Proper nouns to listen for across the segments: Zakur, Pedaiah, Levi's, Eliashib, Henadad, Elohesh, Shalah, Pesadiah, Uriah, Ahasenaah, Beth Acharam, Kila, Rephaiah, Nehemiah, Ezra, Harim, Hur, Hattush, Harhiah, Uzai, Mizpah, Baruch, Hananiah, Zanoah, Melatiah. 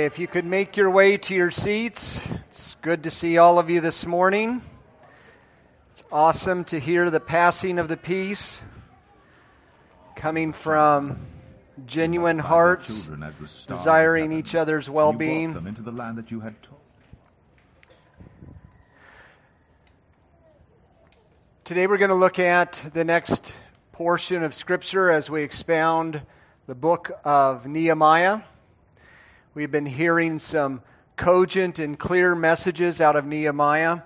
If you could make your way to your seats, it's good to see all of you this morning. It's awesome to hear the passing of the peace coming from genuine hearts, desiring each other's well-being. Today we're going to look at the next portion of Scripture as we expound the book of Nehemiah. We've been hearing some cogent and clear messages out of Nehemiah,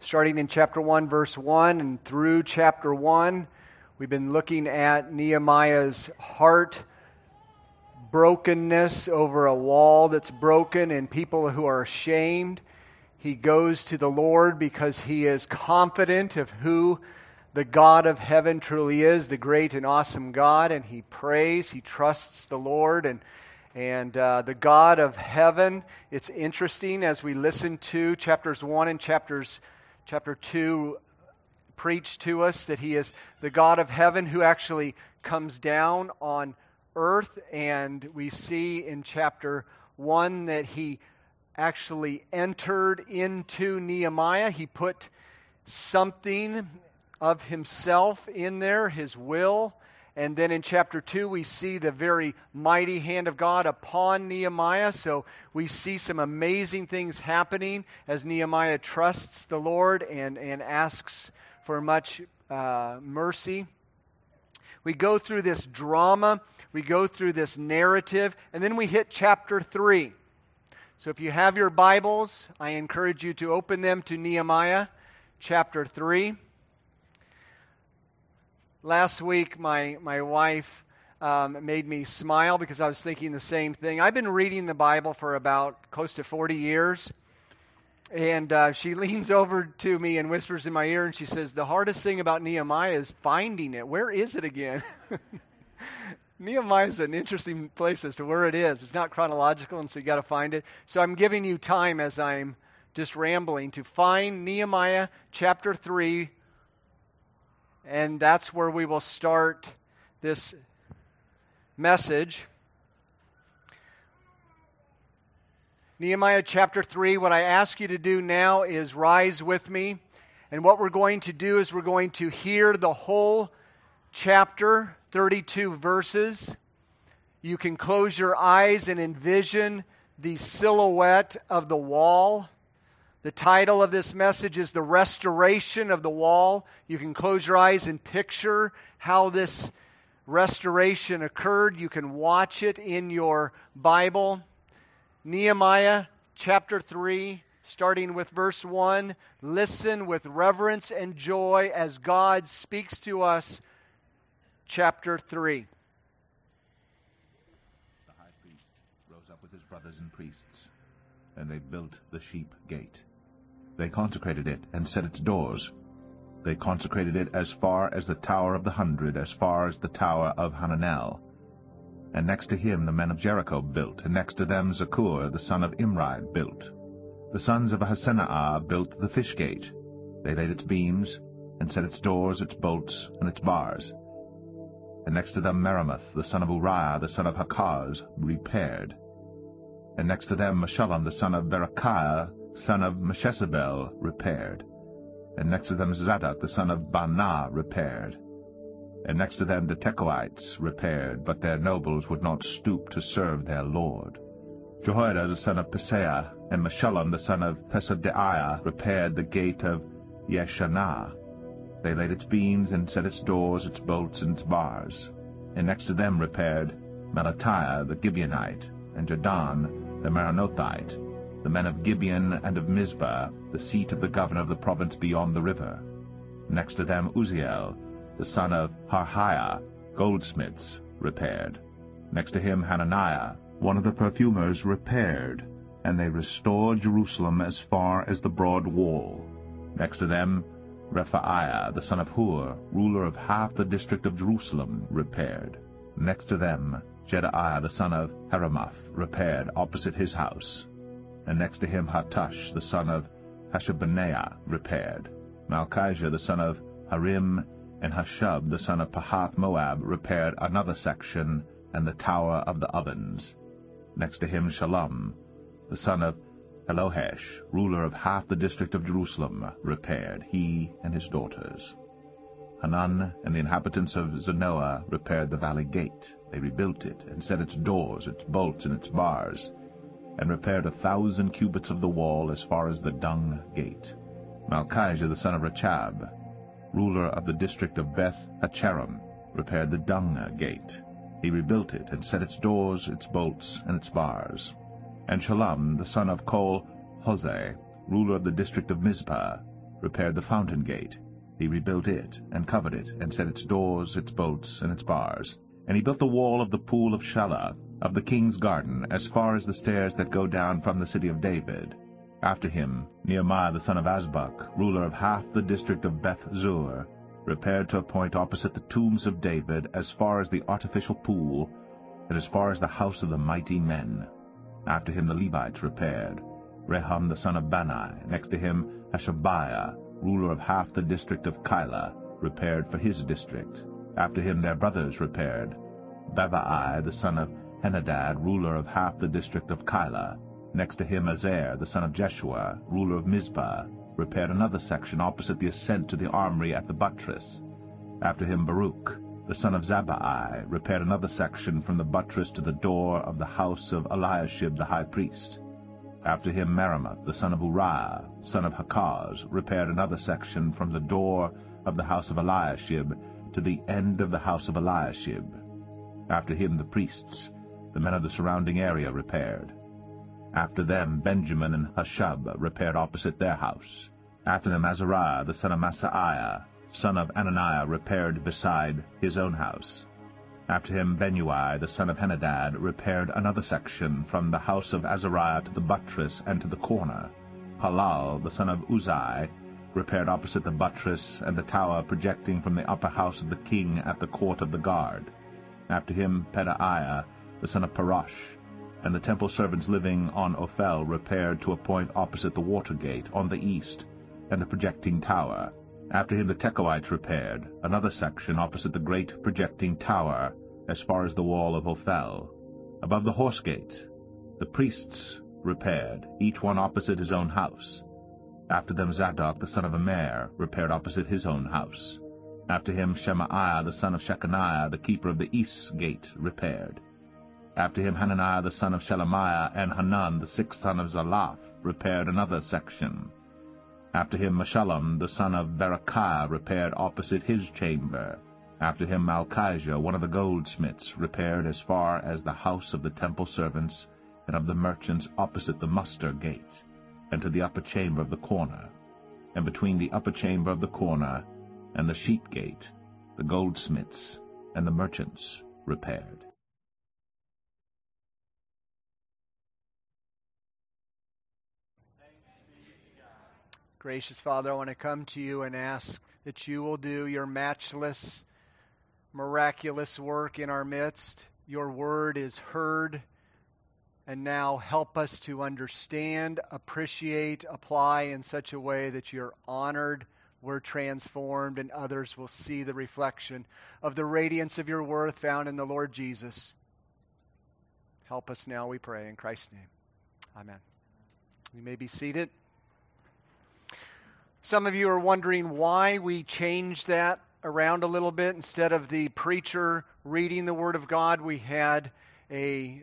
starting in chapter 1, verse 1, and through chapter 1. We've been looking at Nehemiah's heart brokenness over a wall that's broken and people who are ashamed. He goes to the Lord because he is confident of who the God of heaven truly is, the great and awesome God, and he prays, he trusts the Lord, and the God of heaven. It's interesting as we listen to chapters 1 and chapter 2 preach to us that he is the God of heaven who actually comes down on earth. And we see in chapter 1 that he actually entered into Nehemiah. He put something of himself in there, his will. And then in chapter 2, we see the very mighty hand of God upon Nehemiah. So we see some amazing things happening as Nehemiah trusts the Lord and asks for much mercy. We go through this drama. We go through this narrative. And then we hit chapter 3. So if you have your Bibles, I encourage you to open them to Nehemiah chapter 3. Last week, my wife made me smile because I was thinking the same thing. I've been reading the Bible for about close to 40 years, and she leans over to me and whispers in my ear, and she says, "The hardest thing about Nehemiah is finding it. Where is it again?" Nehemiah is an interesting place as to where it is. It's not chronological, and so you got to find it. So I'm giving you time as I'm just rambling to find Nehemiah chapter 3. And that's where we will start this message. Nehemiah chapter 3, what I ask you to do now is rise with me. And what we're going to do is we're going to hear the whole chapter, 32 verses. You can close your eyes and envision the silhouette of the wall. The title of this message is The Restoration of the Wall. You can close your eyes and picture how this restoration occurred. You can watch it in your Bible. Nehemiah chapter 3, starting with verse 1. Listen with reverence and joy as God speaks to us. Chapter 3. The high priest rose up with his brothers and priests, and they built the sheep gate. They consecrated it and set its doors. They consecrated it as far as the Tower of the Hundred, as far as the Tower of Hananiah. And next to him the men of Jericho built, and next to them Zakur the son of Imri built. The sons of Ahasenaah built the fish gate. They laid its beams, and set its doors, its bolts, and its bars. And next to them Meramoth the son of Uriah the son of Hakaz repaired. And next to them Meshullam the son of Berechiah, son of Meshezebel, repaired. And next to them Zadok the son of Banah repaired. And next to them the Tekoites repaired, but their nobles would not stoop to serve their lord. Jehoiada the son of Peseah and Meshullam the son of Pesadiah repaired the gate of Yeshanah. They laid its beams and set its doors, its bolts, and its bars. And next to them repaired Melatiah the Gibeonite, and Jadon, the Maranothite, the men of Gibeon and of Mizpah, the seat of the governor of the province beyond the river. Next to them Uziel, the son of Harhiah, goldsmiths, repaired. Next to him Hananiah, one of the perfumers, repaired, and they restored Jerusalem as far as the broad wall. Next to them Rephaiah, the son of Hur, ruler of half the district of Jerusalem, repaired. Next to them Jedaiah the son of Haramoth repaired opposite his house, and next to him Hattush the son of Hashabneah repaired. Malchijah the son of Harim and Hashub the son of Pahath Moab repaired another section and the tower of the ovens. Next to him Shalom the son of Elohesh, ruler of half the district of Jerusalem, repaired, he and his daughters. Hanan and the inhabitants of Zanoah repaired the valley gate. They rebuilt it, and set its doors, its bolts, and its bars, and repaired 1,000 cubits of the wall as far as the dung gate. Malchijah the son of Rechab, ruler of the district of Beth Acharam, repaired the dung gate. He rebuilt it, and set its doors, its bolts, and its bars. And Shalom the son of Kol Hoseh, ruler of the district of Mizpah, repaired the fountain gate. He rebuilt it, and covered it, and set its doors, its bolts, and its bars. And he built the wall of the pool of Shalah, of the king's garden, as far as the stairs that go down from the city of David. After him, Nehemiah the son of Azbuk, ruler of half the district of Beth-zur, repaired to a point opposite the tombs of David, as far as the artificial pool, and as far as the house of the mighty men. After him the Levites repaired. Rehum the son of Banah, next to him Hashabiah, ruler of half the district of Kila, repaired for his district. After him their brothers repaired. Bavai the son of Henadad, ruler of half the district of Kila. Next to him Azair the son of Jeshua, ruler of Mizpah, repaired another section opposite the ascent to the armory at the buttress. After him Baruch the son of Zabai repaired another section from the buttress to the door of the house of Eliashib the high priest. After him Meramoth the son of Uriah, son of Hakaz, repaired another section from the door of the house of Eliashib to the end of the house of Eliashib. After him the priests, the men of the surrounding area, repaired. After them Benjamin and Hashub repaired opposite their house. After them Azariah the son of Maaseiah, son of Hananiah, repaired beside his own house. After him Benui the son of Henadad repaired another section from the house of Azariah to the buttress and to the corner. Halal the son of Uzai repaired opposite the buttress and the tower projecting from the upper house of the king at the court of the guard. After him Pedaiah the son of Parosh, and the temple servants living on Ophel repaired to a point opposite the water gate on the east and the projecting tower. After him the Tekoites repaired another section opposite the great projecting tower as far as the wall of Ophel. Above the horse gate the priests repaired, each one opposite his own house. After them Zadok the son of Immer repaired opposite his own house. After him Shemaiah the son of Shechaniah, the keeper of the east gate, repaired. After him Hananiah the son of Shelemiah and Hanan the sixth son of Zalaph repaired another section. After him Meshullam the son of Berechiah repaired opposite his chamber. After him Malchijah, one of the goldsmiths, repaired as far as the house of the temple servants and of the merchants opposite the muster gate, and to the upper chamber of the corner. And between the upper chamber of the corner and the sheep gate, the goldsmiths and the merchants repaired. Gracious Father, I want to come to you and ask that you will do your matchless, miraculous work in our midst. Your word is heard, and now help us to understand, appreciate, apply in such a way that you're honored, we're transformed, and others will see the reflection of the radiance of your worth found in the Lord Jesus. Help us now, we pray, in Christ's name. Amen. You may be seated. Some of you are wondering why we changed that around a little bit. Instead of the preacher reading the Word of God, we had a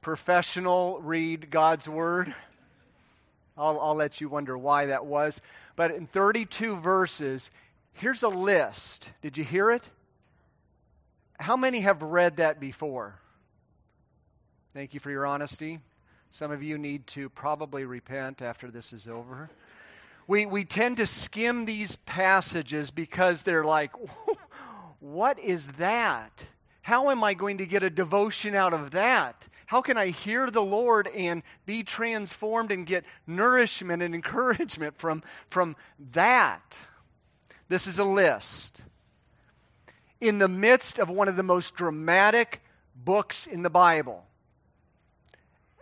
professional read God's Word. I'll let you wonder why that was. But in 32 verses, here's a list. Did you hear it? How many have read that before? Thank you for your honesty. Some of you need to probably repent after this is over. We tend to skim these passages because they're like, what is that? How am I going to get a devotion out of that? How can I hear the Lord and be transformed and get nourishment and encouragement from that? This is a list. In the midst of one of the most dramatic books in the Bible,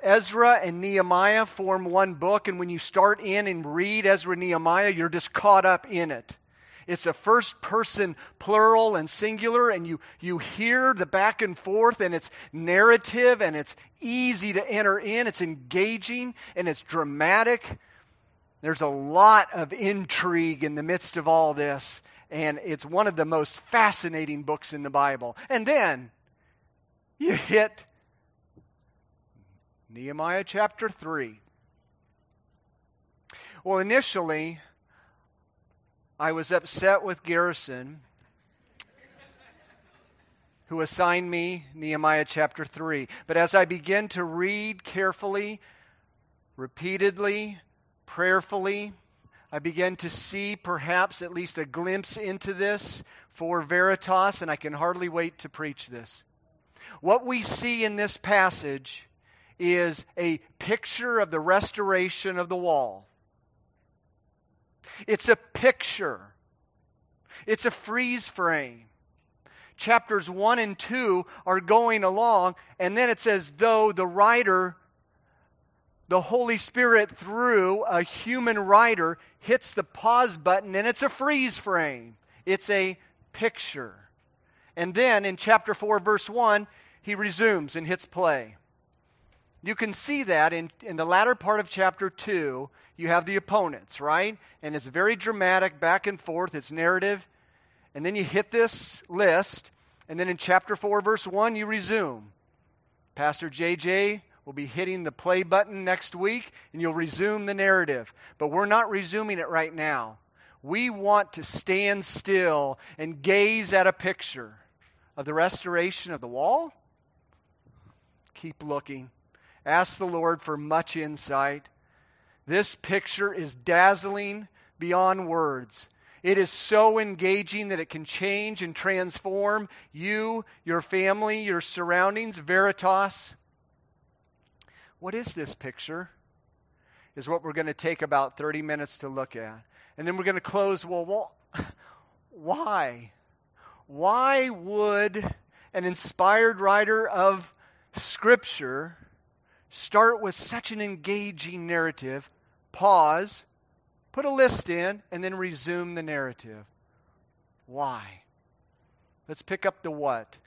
Ezra and Nehemiah form one book, and when you start in and read Ezra and Nehemiah, you're just caught up in it. It's a first person plural and singular, and you hear the back and forth, and it's narrative, and it's easy to enter in. It's engaging, and it's dramatic. There's a lot of intrigue in the midst of all this, and it's one of the most fascinating books in the Bible. And then you hit Nehemiah chapter 3. Well, initially, I was upset with Garrison, who assigned me Nehemiah chapter 3. But as I began to read carefully, repeatedly, prayerfully, I began to see perhaps at least a glimpse into this for Veritas, and I can hardly wait to preach this. What we see in this passage is a picture of the restoration of the wall. It's a picture. It's a freeze frame. Chapters 1 and 2 are going along, and then it's as though the writer, the Holy Spirit through a human writer, hits the pause button, and it's a freeze frame. It's a picture. And then in chapter 4, verse 1, he resumes and hits play. You can see that in the latter part of chapter 2, you have the opponents, right? And it's very dramatic, back and forth, it's narrative. And then you hit this list, and then in chapter 4, verse 1, you resume. Pastor JJ will be hitting the play button next week, and you'll resume the narrative. But we're not resuming it right now. We want to stand still and gaze at a picture of the restoration of the wall. Keep looking. Ask the Lord for much insight. This picture is dazzling beyond words. It is so engaging that it can change and transform you, your family, your surroundings. Veritas. What is this picture? Is what we're going to take about 30 minutes to look at. And then we're going to close. Well, why? Why would an inspired writer of Scripture start with such an engaging narrative, pause, put a list in, and then resume the narrative? Why? Let's pick up the what.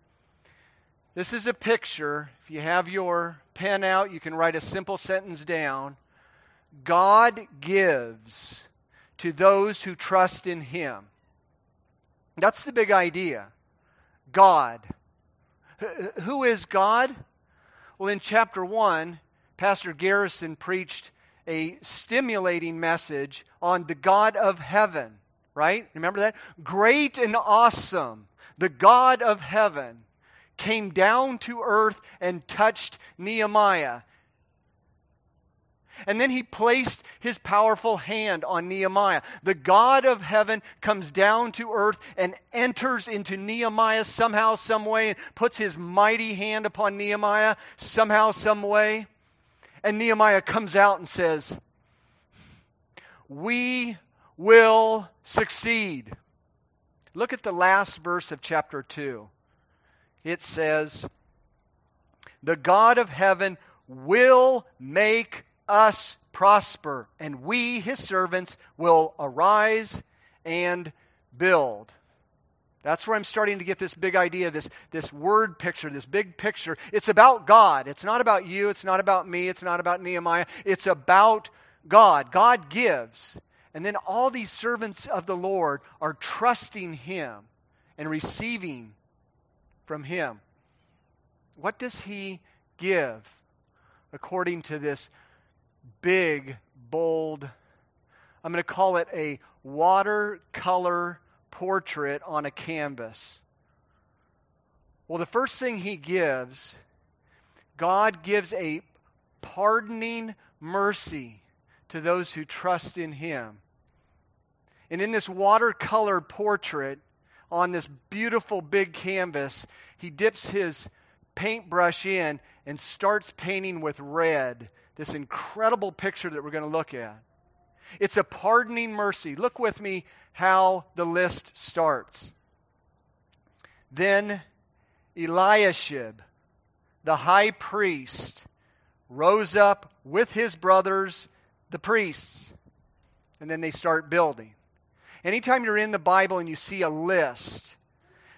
This is a picture. If you have your pen out, you can write a simple sentence down. God gives to those who trust in Him. That's the big idea. God. Who is God? Well, in chapter 1, Pastor Garrison preached a stimulating message on the God of heaven, right? Remember that? Great and awesome, the God of heaven came down to earth and touched Nehemiah. And then he placed his powerful hand on Nehemiah. The God of heaven comes down to earth and enters into Nehemiah somehow, some way, and puts his mighty hand upon Nehemiah somehow, some way. And Nehemiah comes out and says, "We will succeed." Look at the last verse of chapter 2. It says, "The God of heaven will make us prosper, and we, His servants, will arise and build." That's where I'm starting to get this big idea, this word picture, this big picture. It's about God. It's not about you. It's not about me. It's not about Nehemiah. It's about God. God gives. And then all these servants of the Lord are trusting Him and receiving from Him. What does He give according to this big, bold, I'm going to call it a watercolor portrait on a canvas? Well, the first thing He gives, God gives a pardoning mercy to those who trust in Him. And in this watercolor portrait on this beautiful big canvas, He dips His paintbrush in and starts painting with red this incredible picture that we're going to look at. It's a pardoning mercy. Look with me how the list starts. Then Eliashib, the high priest, rose up with his brothers, the priests. And then they start building. Anytime you're in the Bible and you see a list,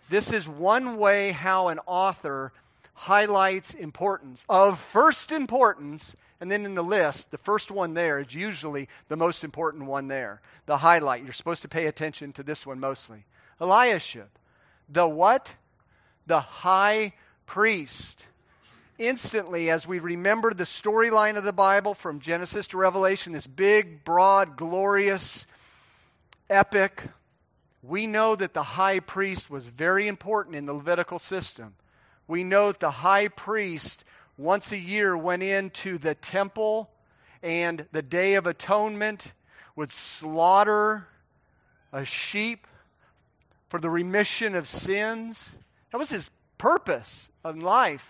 this is one way how an author highlights importance. Of first importance, and then in the list, the first one there is usually the most important one there. The highlight. You're supposed to pay attention to this one mostly. Eliashib. The what? The high priest. Instantly, as we remember the storyline of the Bible from Genesis to Revelation, this big, broad, glorious epic, we know that the high priest was very important in the Levitical system. We know that the high priest once a year went into the temple and the Day of Atonement would slaughter a sheep for the remission of sins. That was his purpose in life.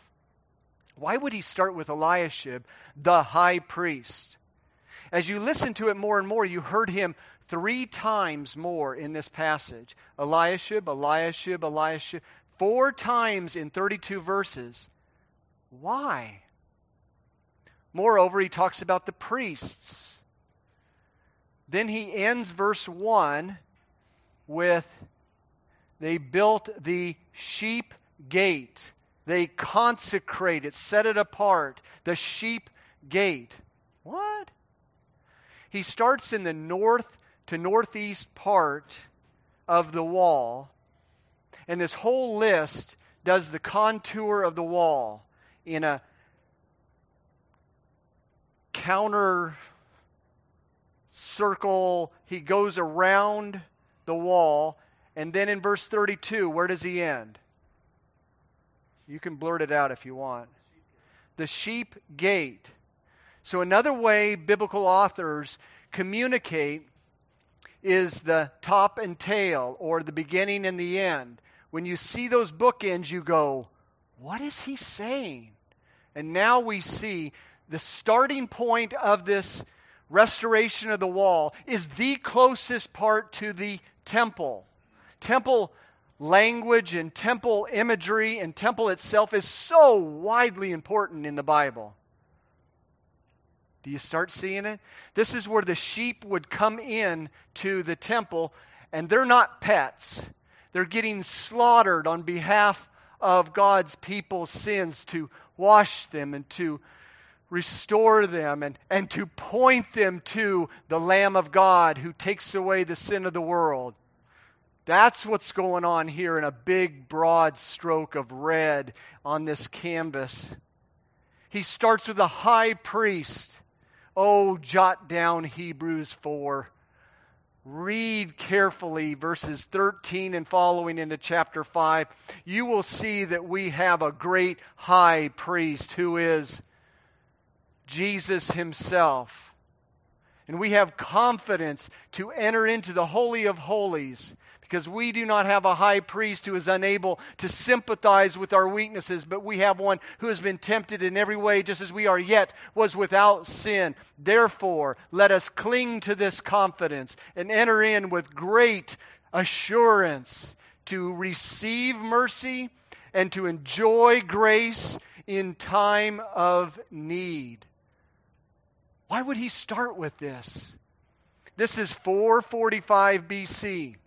Why would he start with Eliashib, the high priest? As you listen to it more and more, you heard him three times more in this passage. Eliashib, Eliashib, Eliashib. 4 times in 32 verses. Why? Moreover, he talks about the priests. Then he ends verse 1 with, they built the sheep gate. They consecrate it, set it apart, the sheep gate. What? He starts in the north to northeast part of the wall. And this whole list does the contour of the wall in a counter circle. He goes around the wall. And then in verse 32, where does he end? You can blurt it out if you want. The sheep gate. So another way biblical authors communicate is the top and tail, or the beginning and the end. When you see those bookends, you go, what is he saying? And now we see the starting point of this restoration of the wall is the closest part to the temple. Temple language and temple imagery and temple itself is so widely important in the Bible. Do you start seeing it? This is where the sheep would come in to the temple, and they're not pets. They're getting slaughtered on behalf of God's people's sins to wash them and to restore them and to point them to the Lamb of God who takes away the sin of the world. That's what's going on here in a big, broad stroke of red on this canvas. He starts with the high priest. Oh, jot down Hebrews 4. Read carefully verses 13 and following into chapter 5. You will see that we have a great high priest who is Jesus himself. And we have confidence to enter into the Holy of Holies because we do not have a high priest who is unable to sympathize with our weaknesses, but we have one who has been tempted in every way just as we are, yet was without sin. Therefore, let us cling to this confidence and enter in with great assurance to receive mercy and to enjoy grace in time of need. Why would he start with this? This is 445 BC.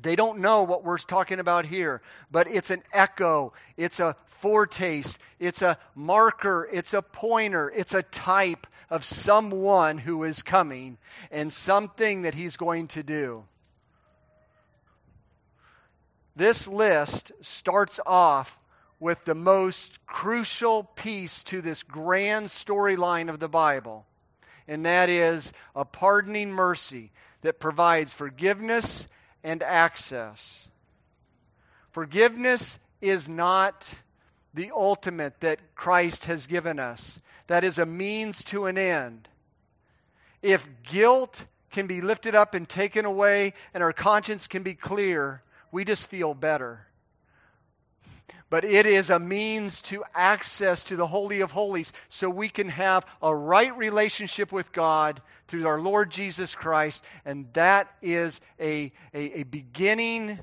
They don't know what we're talking about here, but it's an echo, it's a foretaste, it's a marker, it's a pointer, it's a type of someone who is coming and something that he's going to do. This list starts off with the most crucial piece to this grand storyline of the Bible. And that is a pardoning mercy that provides forgiveness and access. Forgiveness is not the ultimate that Christ has given us. That is a means to an end. If guilt can be lifted up and taken away and our conscience can be clear, we just feel better. But it is a means to access to the Holy of Holies so we can have a right relationship with God through our Lord Jesus Christ. And that is a beginning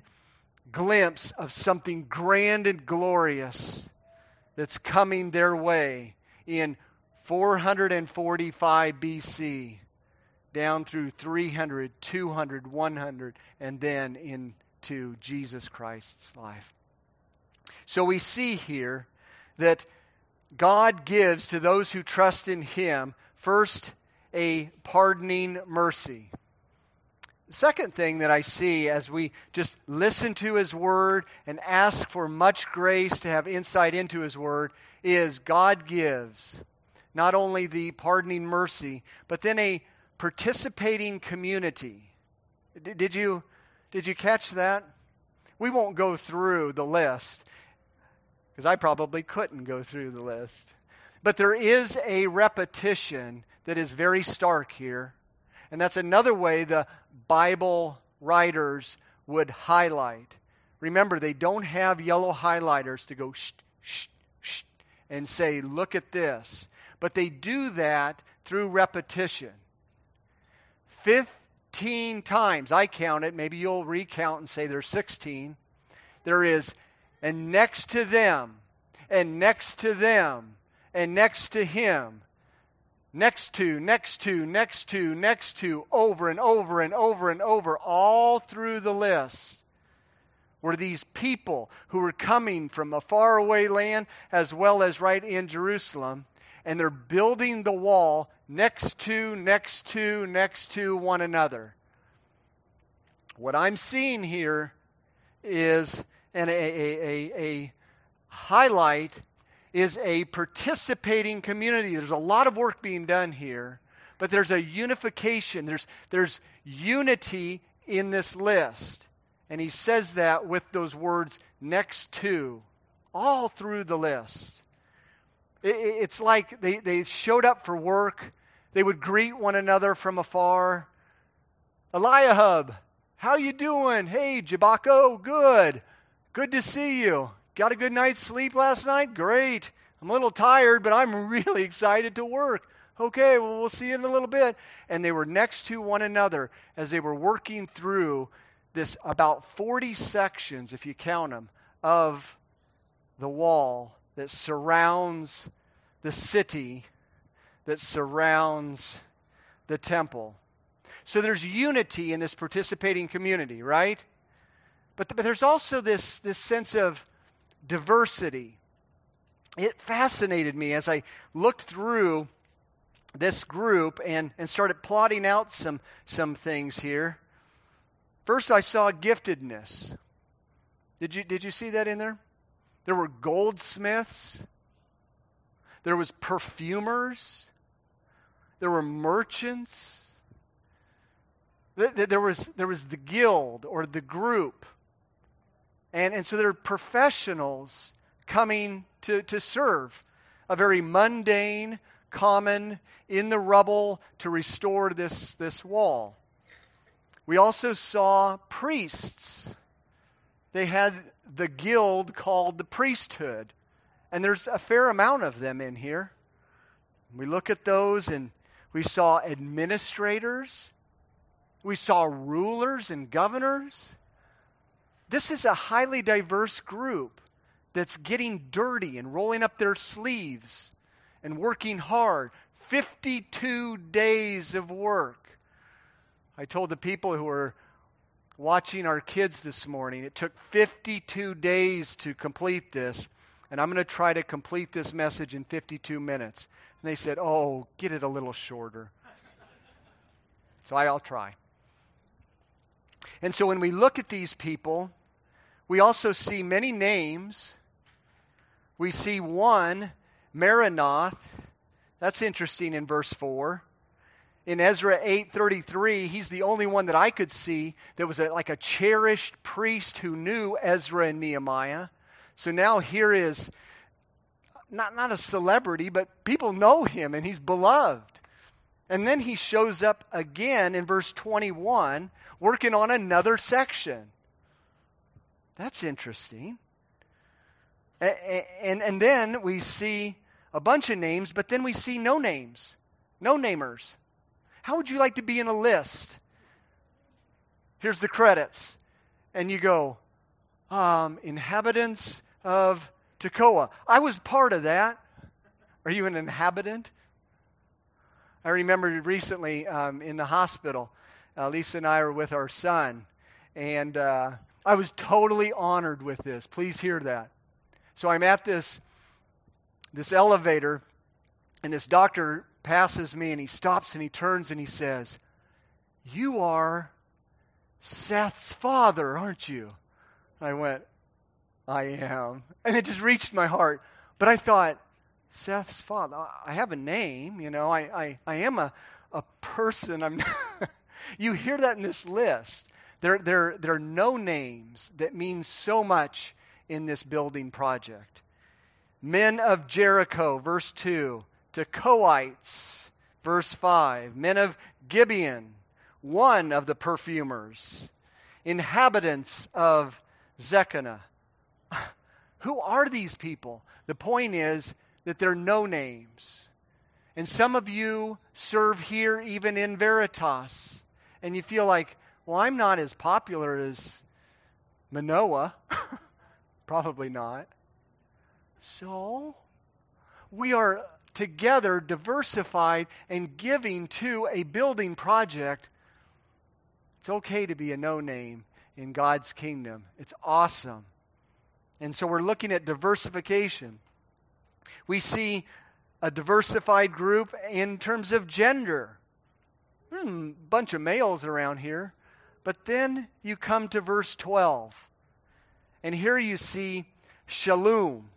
glimpse of something grand and glorious that's coming their way in 445 BC. down through 300, 200, 100, and then into Jesus Christ's life. So we see here that God gives to those who trust in Him, first, a pardoning mercy. The second thing that I see as we just listen to His Word and ask for much grace to have insight into His Word is God gives not only the pardoning mercy, but then a participating community. Did you catch that? We won't go through the list, because I probably couldn't go through the list. But there is a repetition that is very stark here. And that's another way the Bible writers would highlight. Remember, they don't have yellow highlighters to go shh, shh, shh, and say, look at this. But they do that through repetition. 15 times, I count it, maybe you'll recount and say there's 16. There is, and next to them, and next to them, and next to him. Next to, next to, next to, next to, over and over and over and over, all through the list, were these people who were coming from a faraway land as well as right in Jerusalem, and they're building the wall next to, next to, next to one another. What I'm seeing here is a highlight is a participating community. There's a lot of work being done here, but there's a unification. There's unity in this list. And he says that with those words, next to, all through the list. It's like they showed up for work. They would greet one another from afar. Eliahub, how you doing? Hey, Jabako, good. Good to see you. Got a good night's sleep last night? Great. I'm a little tired, but I'm really excited to work. Okay, well, we'll see you in a little bit. And they were next to one another as they were working through this about 40 sections, if you count them, of the wall that surrounds the city, that surrounds the temple. So there's unity in this participating community, right? But there's also this sense of diversity. It fascinated me as I looked through this group and started plotting out some things here. First, I saw giftedness. Did you see that in there? There were goldsmiths. There was perfumers. There were merchants. There was the guild or the group. And so there are professionals coming to serve a very mundane, common, in the rubble to restore this wall. We also saw priests. They had the guild called the priesthood. And there's a fair amount of them in here. We look at those and we saw administrators. We saw rulers and governors. This is a highly diverse group that's getting dirty and rolling up their sleeves and working hard. 52 days of work. I told the people who were watching our kids this morning, it took 52 days to complete this, and I'm going to try to complete this message in 52 minutes. And they said, oh, get it a little shorter. So I'll try. And so when we look at these people, we also see many names. We see one, Maranoth. That's interesting in verse 4. In Ezra 8:33, he's the only one that I could see that was like a cherished priest who knew Ezra and Nehemiah. So now here is not a celebrity, but people know him and he's beloved. And then he shows up again in verse 21, working on another section. That's interesting. And then we see a bunch of names, but then we see no names, no namers. How would you like to be in a list? Here's the credits. And you go, inhabitants of Tekoa. I was part of that. Are you an inhabitant? I remember recently in the hospital, Lisa and I were with our son, and I was totally honored with this. Please hear that. So I'm at this elevator, and this doctor passes me, and he stops, and he turns, and he says, "You are Seth's father, aren't you?" And I went, "I am." And it just reached my heart. But I thought, Seth's father, I have a name, you know, I am a person. I'm You hear that in this list. There are no names that mean so much in this building project. Men of Jericho, verse 2. Tekoites, verse 5. Men of Gibeon, one of the perfumers. Inhabitants of Zechana. Who are these people? The point is that there are no names. And some of you serve here even in Veritas. And you feel like, well, I'm not as popular as Manoah. Probably not. So, we are together diversified and giving to a building project. It's okay to be a no-name in God's kingdom. It's awesome. And so we're looking at diversification. We see a diversified group in terms of gender. There's a bunch of males around here. But then you come to verse 12. And here you see Shalom.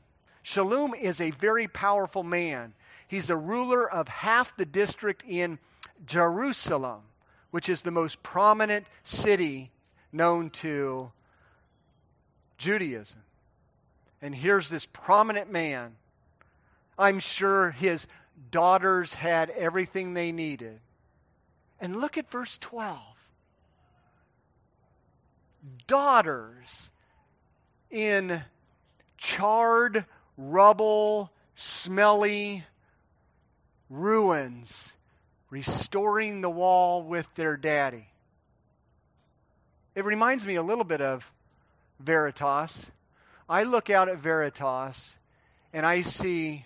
Shalom is a very powerful man. He's a ruler of half the district in Jerusalem, which is the most prominent city known to Judaism. And here's this prominent man. I'm sure his daughters had everything they needed. And look at verse 12. Daughters in charred, rubble, smelly ruins, restoring the wall with their daddy. It reminds me a little bit of Veritas. I look out at Veritas and I see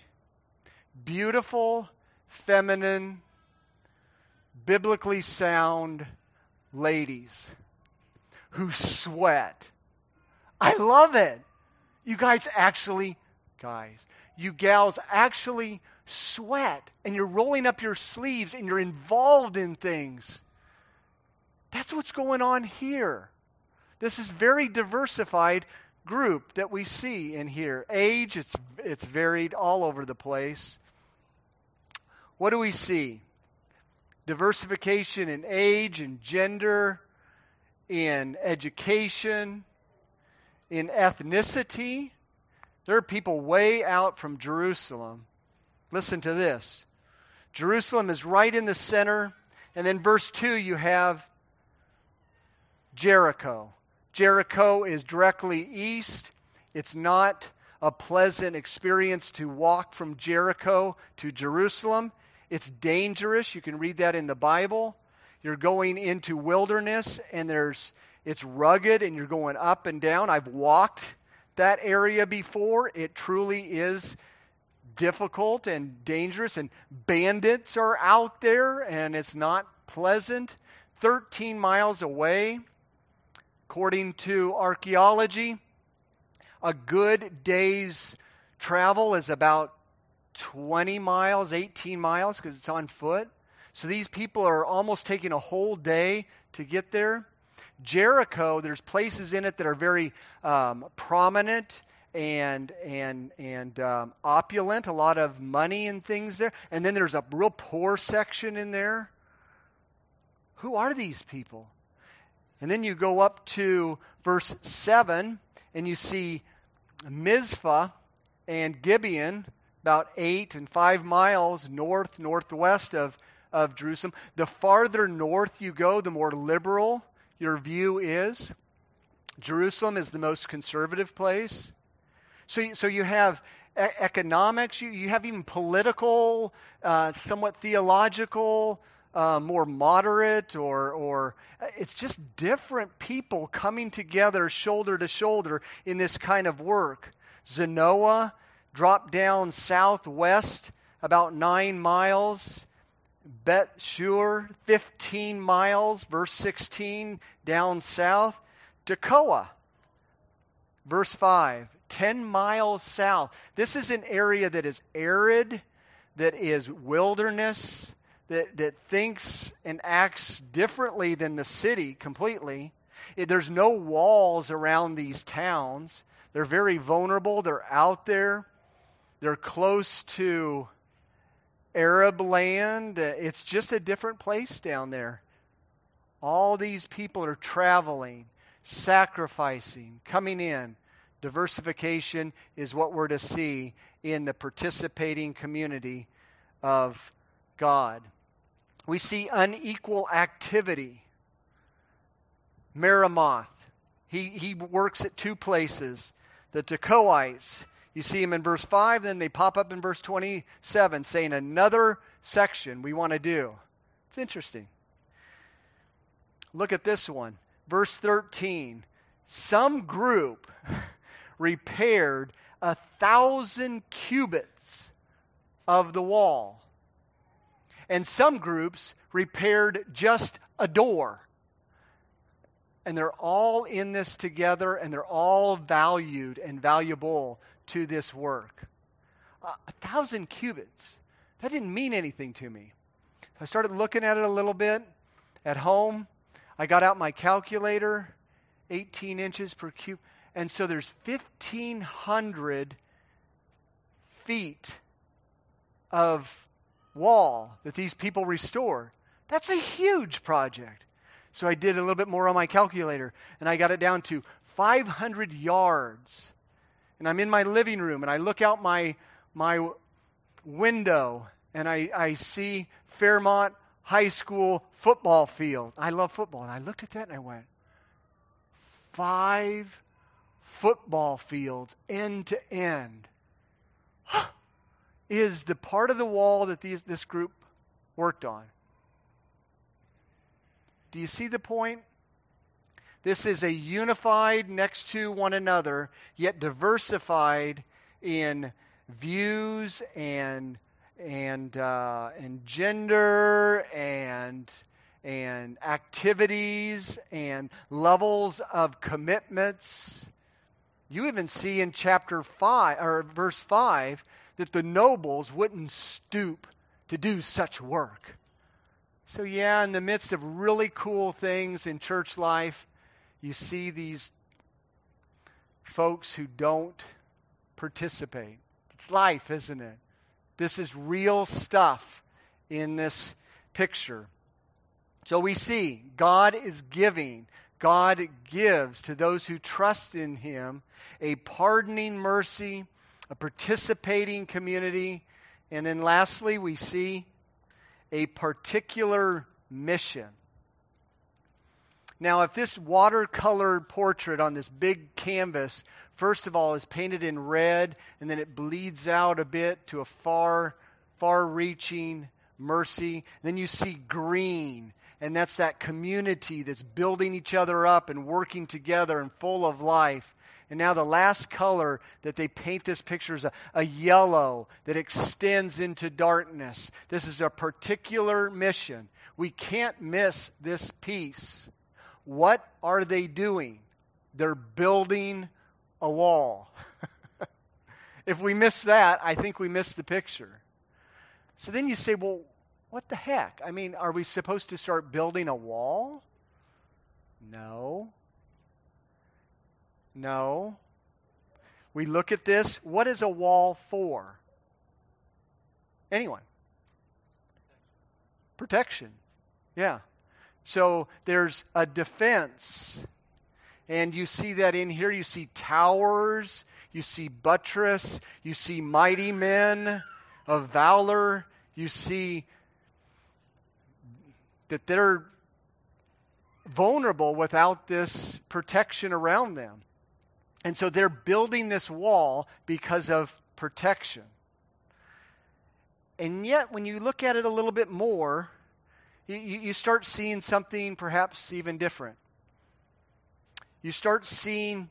beautiful, feminine, biblically sound ladies who sweat. I love it. You guys actually, you gals actually sweat, and you're rolling up your sleeves and you're involved in things. That's what's going on here. This is very diversified group that we see in here. Age, it's varied all over the place. What do we see? Diversification in age, in gender, in education, in ethnicity. There are people way out from Jerusalem. Listen to this. Jerusalem is right in the center. And then verse 2, you have Jericho. Jericho is directly east. It's not a pleasant experience to walk from Jericho to Jerusalem. It's dangerous. You can read that in the Bible. You're going into wilderness, and it's rugged, and you're going up and down. I've walked that area before. It truly is difficult and dangerous, and bandits are out there, and it's not pleasant. 13 miles away, according to archaeology, a good day's travel is about 20 miles, 18 miles, because it's on foot. So these people are almost taking a whole day to get there. Jericho, there's places in it that are very prominent and opulent, a lot of money and things there. And then there's a real poor section in there. Who are these people? And then you go up to verse 7, and you see Mizpah and Gibeon, about 8 and 5 miles northwest of Jerusalem. The farther north you go, the more liberal your view is. Jerusalem is the most conservative place. So you have economics, you have even political, somewhat theological, more moderate, or it's just different people coming together shoulder to shoulder in this kind of work. Zanoah dropped down southwest about 9 miles, Bet Shur, 15 miles, verse 16, down south. Tekoa, verse 5, 10 miles south. This is an area that is arid, that is wilderness, that thinks and acts differently than the city completely. There's no walls around these towns. They're very vulnerable. They're out there. They're close to Arab land. It's just a different place down there. All these people are traveling, sacrificing, coming in. Diversification is what we're to see in the participating community of God. We see unequal activity. Meramoth, he works at two places. The Tekoites, you see him in verse 5, then they pop up in verse 27, saying another section we want to do. It's interesting. Look at this one. Verse 13, some group repaired 1,000 cubits of the wall. And some groups repaired just a door. And they're all in this together, and they're all valued and valuable to this work. 1,000 cubits. That didn't mean anything to me. So I started looking at it a little bit at home. I got out my calculator, 18 inches per cube. And so there's 1,500 feet of wall that these people restored. That's a huge project. So I did a little bit more on my calculator, and I got it down to 500 yards. And I'm in my living room, and I look out my window, and I see Fairmont High School football field. I love football. And I looked at that, and I went, 5 football fields end to end is the part of the wall that this group worked on. Do you see the point? This is a unified next to one another, yet diversified in views and gender and activities and levels of commitments. You even see in chapter 5 or verse 5 that the nobles wouldn't stoop to do such work. So yeah, in the midst of really cool things in church life, you see these folks who don't participate. It's life, isn't it? This is real stuff in this picture. So we see God is giving. God gives to those who trust in Him a pardoning mercy, a participating community. And then lastly, we see a particular mission. Now, if this watercolor portrait on this big canvas, first of all, is painted in red, and then it bleeds out a bit to a far, far-reaching mercy, then you see green. And that's that community that's building each other up and working together and full of life. And now the last color that they paint this picture is a yellow that extends into darkness. This is a particular mission. We can't miss this piece. What are they doing? They're building a wall. If we miss that, I think we miss the picture. So then you say, well, what the heck? I mean, are we supposed to start building a wall? No. We look at this. What is a wall for? Anyone? Protection. Yeah. So there's a defense. And you see that in here. You see towers. You see buttress. You see mighty men of valor. You see that they're vulnerable without this protection around them. And so they're building this wall because of protection. And yet, when you look at it a little bit more, you start seeing something perhaps even different. You start seeing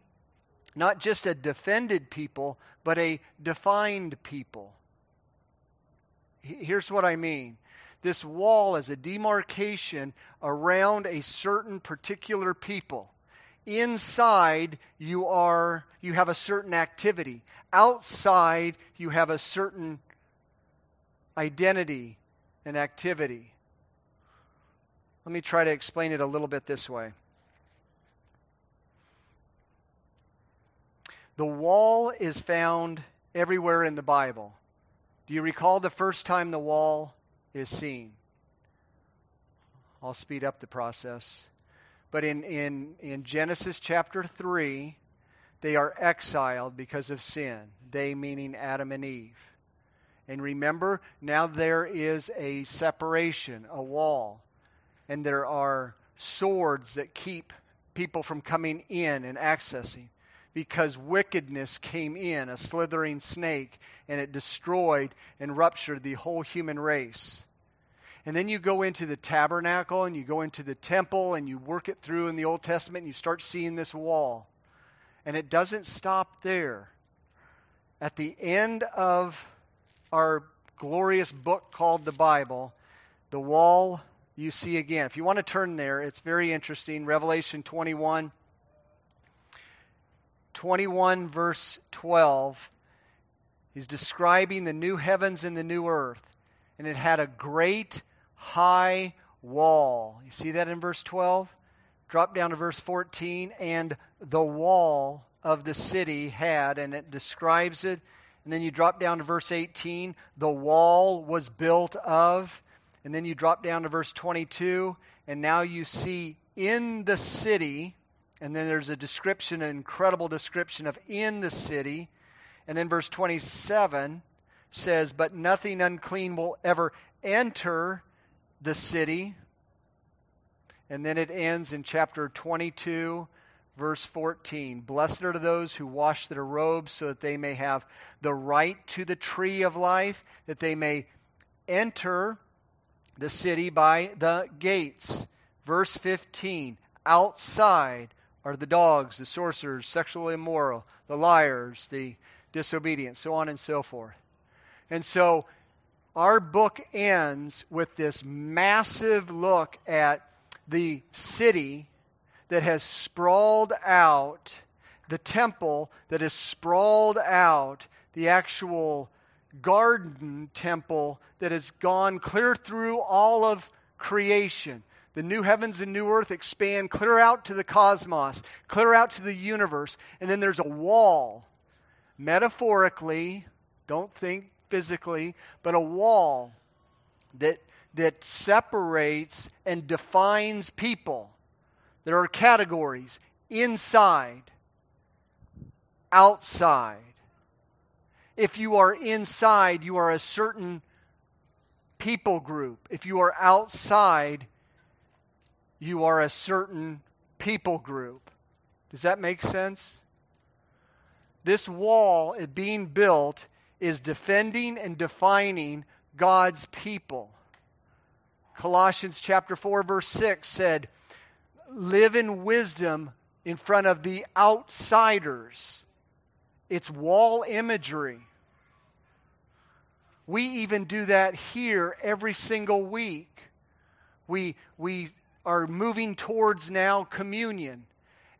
not just a defended people, but a defined people. Here's what I mean. this wall as a demarcation around a certain particular people. Inside, you have a certain activity. Outside, you have a certain identity and activity. Let me try to explain it a little bit this way. The wall is found everywhere in the Bible. Do you recall the first time the wall is seen? I'll speed up the process. But in Genesis chapter 3, they are exiled because of sin. They meaning Adam and Eve. And remember, now there is a separation, a wall. And there are swords that keep people from coming in and accessing. Because wickedness came in, a slithering snake, and it destroyed and ruptured the whole human race. And then you go into the tabernacle, and you go into the temple, and you work it through in the Old Testament, and you start seeing this wall. And it doesn't stop there. At the end of our glorious book called the Bible, the wall you see again. If you want to turn there, it's very interesting. Revelation 21, verse 12, he's describing the new heavens and the new earth. And it had a great high wall. You see that in verse 12? Drop down to verse 14. And the wall of the city had, and it describes it. And then you drop down to verse 18. The wall was built of. And then you drop down to verse 22. And now you see in the city. And then there's a description, an incredible description of in the city. And then verse 27 says, but nothing unclean will ever enter the city. And then it ends in chapter 22, verse 14. Blessed are those who wash their robes so that they may have the right to the tree of life, that they may enter the city by the gates. Verse 15, outside are the dogs, the sorcerers, sexually immoral, the liars, the disobedient, so on and so forth. And so our book ends with this massive look at the city that has sprawled out, the temple that has sprawled out, the actual garden temple that has gone clear through all of creation. The new heavens and new earth expand clear out to the cosmos, clear out to the universe. And then there's a wall, metaphorically, don't think physically, but a wall that separates and defines people. There are categories: inside, outside. If you are inside, you are a certain people group. If you are outside, you are a certain people group. Does that make sense? This wall being built is defending and defining God's people. Colossians chapter 4, verse 6 said, live in wisdom in front of the outsiders. It's wall imagery. We even do that here every single week. We are moving towards now communion.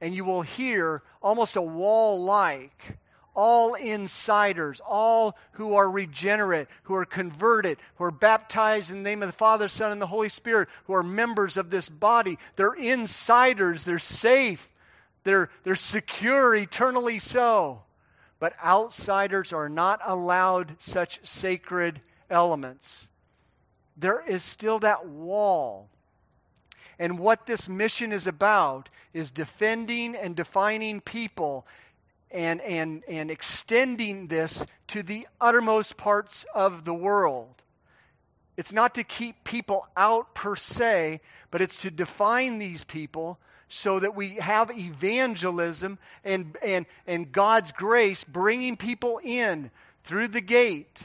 And you will hear almost a wall-like, all insiders, all who are regenerate, who are converted, who are baptized in the name of the Father, Son, and the Holy Spirit, who are members of this body. They're insiders. They're safe. They're secure, eternally so. But outsiders are not allowed such sacred elements. There is still that wall. And what this mission is about is defending and defining people and extending this to the uttermost parts of the world. It's not to keep people out per se, but it's to define these people so that we have evangelism and God's grace bringing people in through the gate.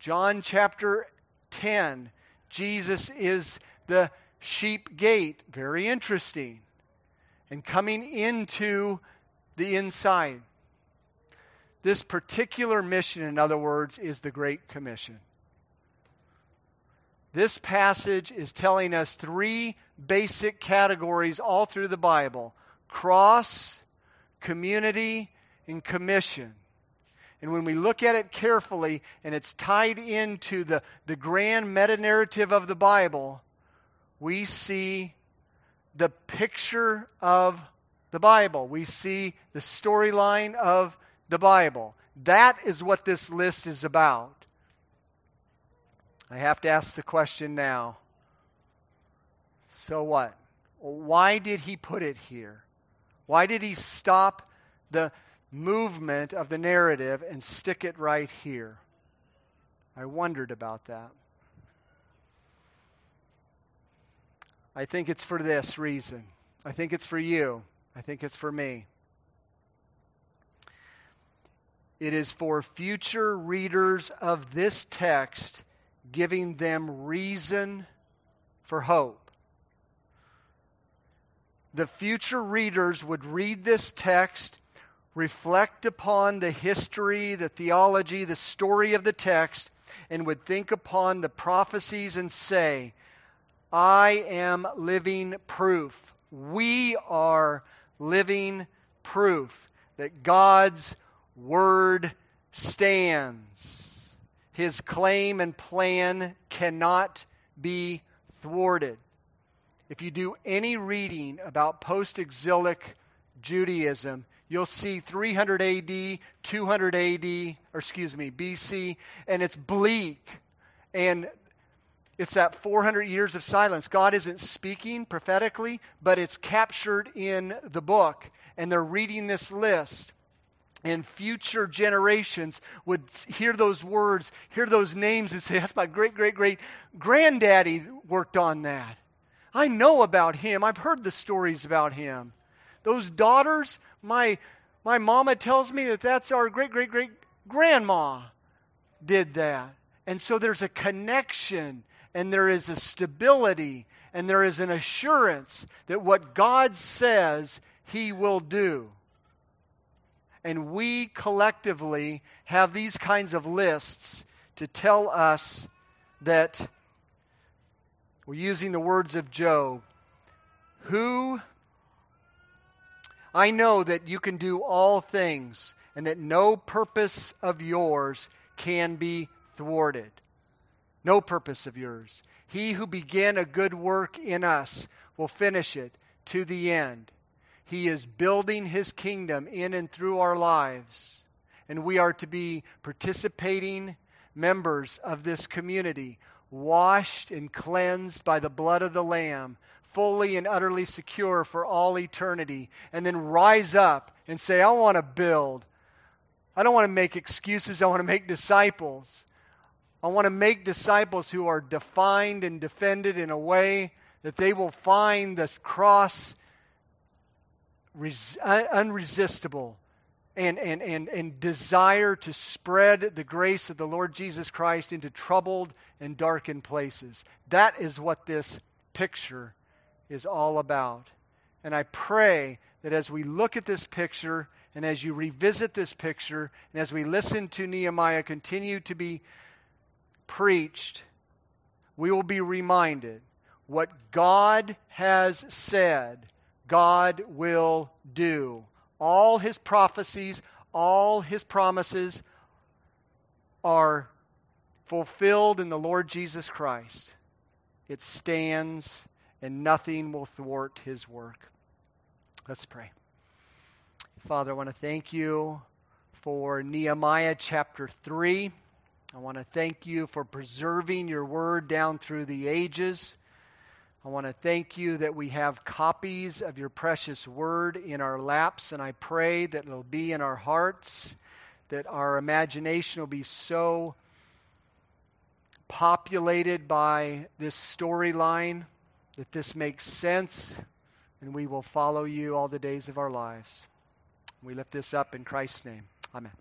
John chapter 10, Jesus is the sheep gate, very interesting, and coming into the inside. This particular mission, in other words, is the Great Commission. This passage is telling us three basic categories all through the Bible: cross, community, and commission. And when we look at it carefully, and it's tied into the grand meta-narrative of the Bible, we see the picture of the Bible. We see the storyline of the Bible. That is what this list is about. I have to ask the question now, so what? Why did he put it here? Why did he stop the movement of the narrative and stick it right here? I wondered about that. I think it's for this reason. I think it's for you. I think it's for me. It is for future readers of this text, giving them reason for hope. The future readers would read this text, reflect upon the history, the theology, the story of the text, and would think upon the prophecies and say, I am living proof. We are living proof that God's word stands. His claim and plan cannot be thwarted. If you do any reading about post-exilic Judaism, you'll see 300 AD, 200 AD, or excuse me, BC, and it's bleak. And it's that 400 years of silence. God isn't speaking prophetically, but it's captured in the book. And they're reading this list. And future generations would hear those words, hear those names, and say, that's my great-great-great-granddaddy worked on that. I know about him. I've heard the stories about him. Those daughters, my mama tells me that's our great-great-great-grandma did that. And so there's a connection, and there is a stability, and there is an assurance that what God says, He will do. And we collectively have these kinds of lists to tell us that, we're using the words of Job, who... I know that you can do all things and that no purpose of yours can be thwarted. No purpose of yours. He who began a good work in us will finish it to the end. He is building His kingdom in and through our lives. And we are to be participating members of this community, washed and cleansed by the blood of the Lamb, fully and utterly secure for all eternity, and then rise up and say, I want to build. I don't want to make excuses. I want to make disciples. I want to make disciples who are defined and defended in a way that they will find this cross unresistible and desire to spread the grace of the Lord Jesus Christ into troubled and darkened places. That is what this picture is all about. And I pray that as we look at this picture, and as you revisit this picture, and as we listen to Nehemiah continue to be preached, we will be reminded what God has said, God will do. All His prophecies, all His promises are fulfilled in the Lord Jesus Christ. It stands, and nothing will thwart His work. Let's pray. Father, I want to thank You for Nehemiah chapter 3. I want to thank You for preserving Your word down through the ages. I want to thank You that we have copies of Your precious word in our laps, and I pray that it'll be in our hearts, that our imagination will be so populated by this storyline that this makes sense, and we will follow You all the days of our lives. We lift this up in Christ's name. Amen.